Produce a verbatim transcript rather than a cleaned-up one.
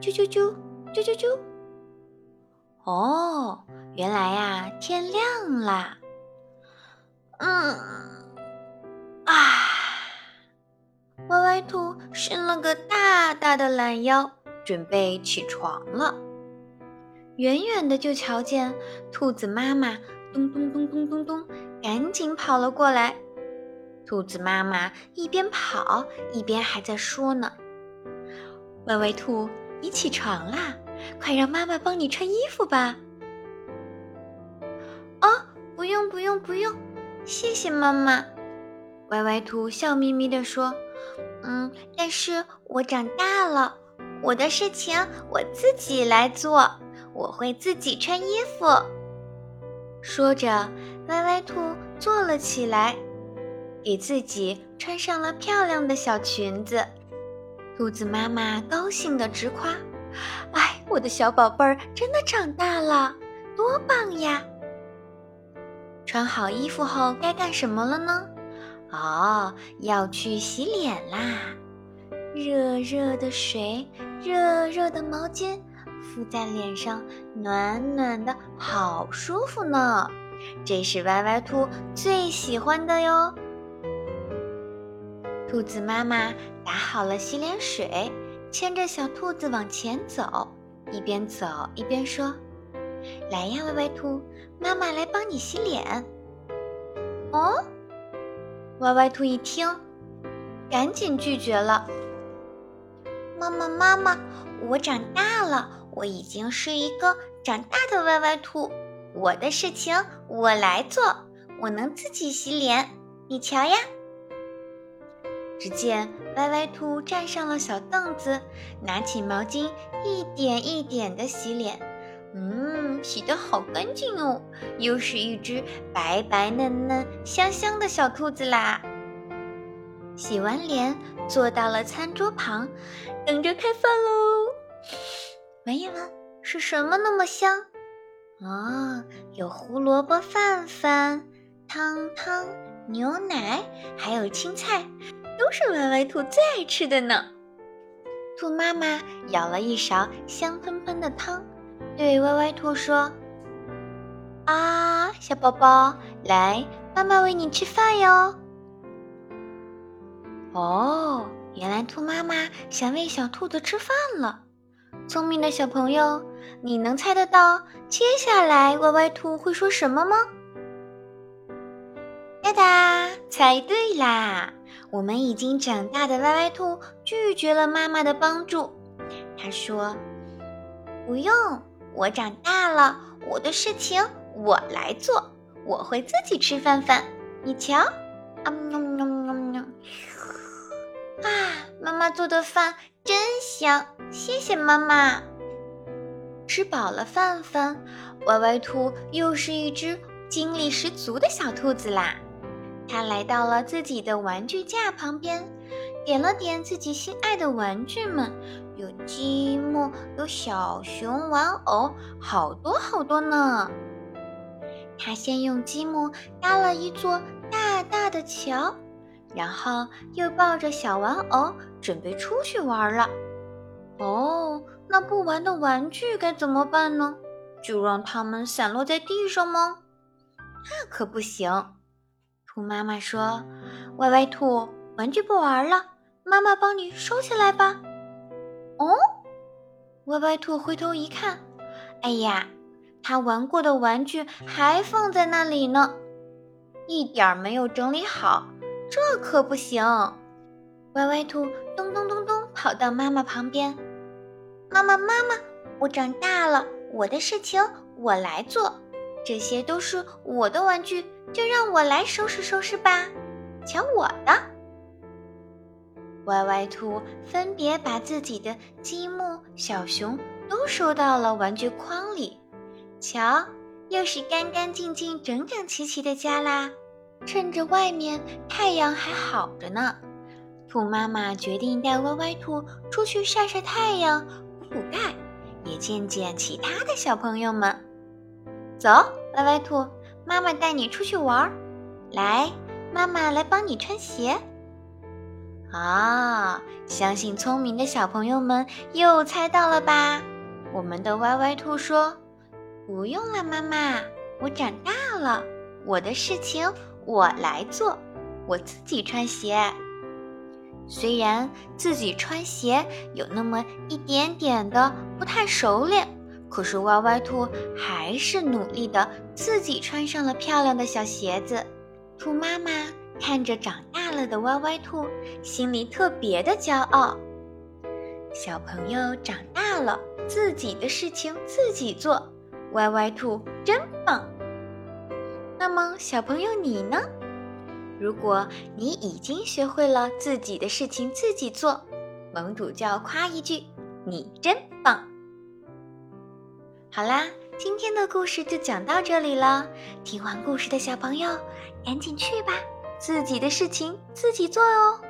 啾啾啾啾啾啾。哦，原来呀，天亮啦。嗯，啊，歪歪兔伸了个大大的懒腰，准备起床了。远远的就瞧见兔子妈妈咚咚咚咚咚咚，赶紧跑了过来。兔子妈妈一边跑一边还在说呢：“歪歪兔，你起床啦，快让妈妈帮你穿衣服吧。”“哦，不用不用不用，谢谢妈妈。”歪歪兔笑眯眯地说：“嗯，但是我长大了，我的事情我自己来做，我会自己穿衣服。”说着，歪歪兔坐了起来，给自己穿上了漂亮的小裙子。兔子妈妈高兴地直夸：“哎，我的小宝贝儿真的长大了，多棒呀！”穿好衣服后该干什么了呢？哦，要去洗脸啦！热热的水，热热的毛巾，敷在脸上，暖暖的，好舒服呢。这是歪歪兔最喜欢的哟。兔子妈妈打好了洗脸水，牵着小兔子往前走，一边走一边说：“来呀，歪歪兔，妈妈来帮你洗脸。”哦，歪歪兔一听，赶紧拒绝了：“妈妈妈妈，我长大了，我已经是一个长大的歪歪兔，我的事情我来做，我能自己洗脸，你瞧呀。”只见歪歪兔站上了小凳子，拿起毛巾一点一点地洗脸。嗯，洗得好干净哦，又是一只白白嫩嫩香香的小兔子啦。洗完脸，坐到了餐桌旁，等着开饭喽。闻一闻，是什么那么香？哦，有胡萝卜饭饭、汤汤、牛奶，还有青菜，都是歪歪兔最爱吃的呢。兔妈妈舀了一勺香喷喷的汤，对歪歪兔说：“啊，小宝宝，来，妈妈喂你吃饭哟。”哦，原来兔妈妈想喂小兔子吃饭了。聪明的小朋友，你能猜得到接下来歪歪兔会说什么吗？哒哒，猜对啦！我们已经长大的歪歪兔拒绝了妈妈的帮助，他说：“不用，我长大了，我的事情我来做，我会自己吃饭饭，你瞧。”啊，嗯嗯嗯、啊妈妈做的饭真香，谢谢妈妈。吃饱了饭饭，歪歪兔又是一只精力十足的小兔子啦。他来到了自己的玩具架旁边，点了点自己心爱的玩具们，有积木，有小熊玩偶，好多好多呢。他先用积木搭了一座大大的桥，然后又抱着小玩偶准备出去玩了。哦，那不玩的玩具该怎么办呢？就让它们散落在地上吗？那可不行。兔妈妈说：“歪歪兔，玩具不玩了，妈妈帮你收起来吧。”哦，歪歪兔回头一看，哎呀，他玩过的玩具还放在那里呢，一点没有整理好，这可不行。歪歪兔咚咚咚咚跑到妈妈旁边：“妈妈妈妈，我长大了，我的事情我来做，这些都是我的玩具，就让我来收拾收拾吧，瞧我的。”歪歪兔分别把自己的积木、小熊都收到了玩具筐里，瞧，又是干干净净、整整齐齐的家啦。趁着外面太阳还好着呢，兔妈妈决定带歪歪兔出去晒晒太阳、补补钙，也见见其他的小朋友们。走，歪歪兔，妈妈带你出去玩，来，妈妈来帮你穿鞋。啊，相信聪明的小朋友们又猜到了吧？我们的歪歪兔说：不用了，妈妈，我长大了，我的事情我来做，我自己穿鞋。虽然自己穿鞋有那么一点点的不太熟练，可是歪歪兔还是努力的自己穿上了漂亮的小鞋子。兔妈妈看着长大了的歪歪兔，心里特别的骄傲。小朋友长大了，自己的事情自己做，歪歪兔真棒。那么小朋友你呢？如果你已经学会了自己的事情自己做，萌主教夸一句，你真棒。好啦，今天的故事就讲到这里了。听完故事的小朋友，赶紧去吧，自己的事情自己做哦。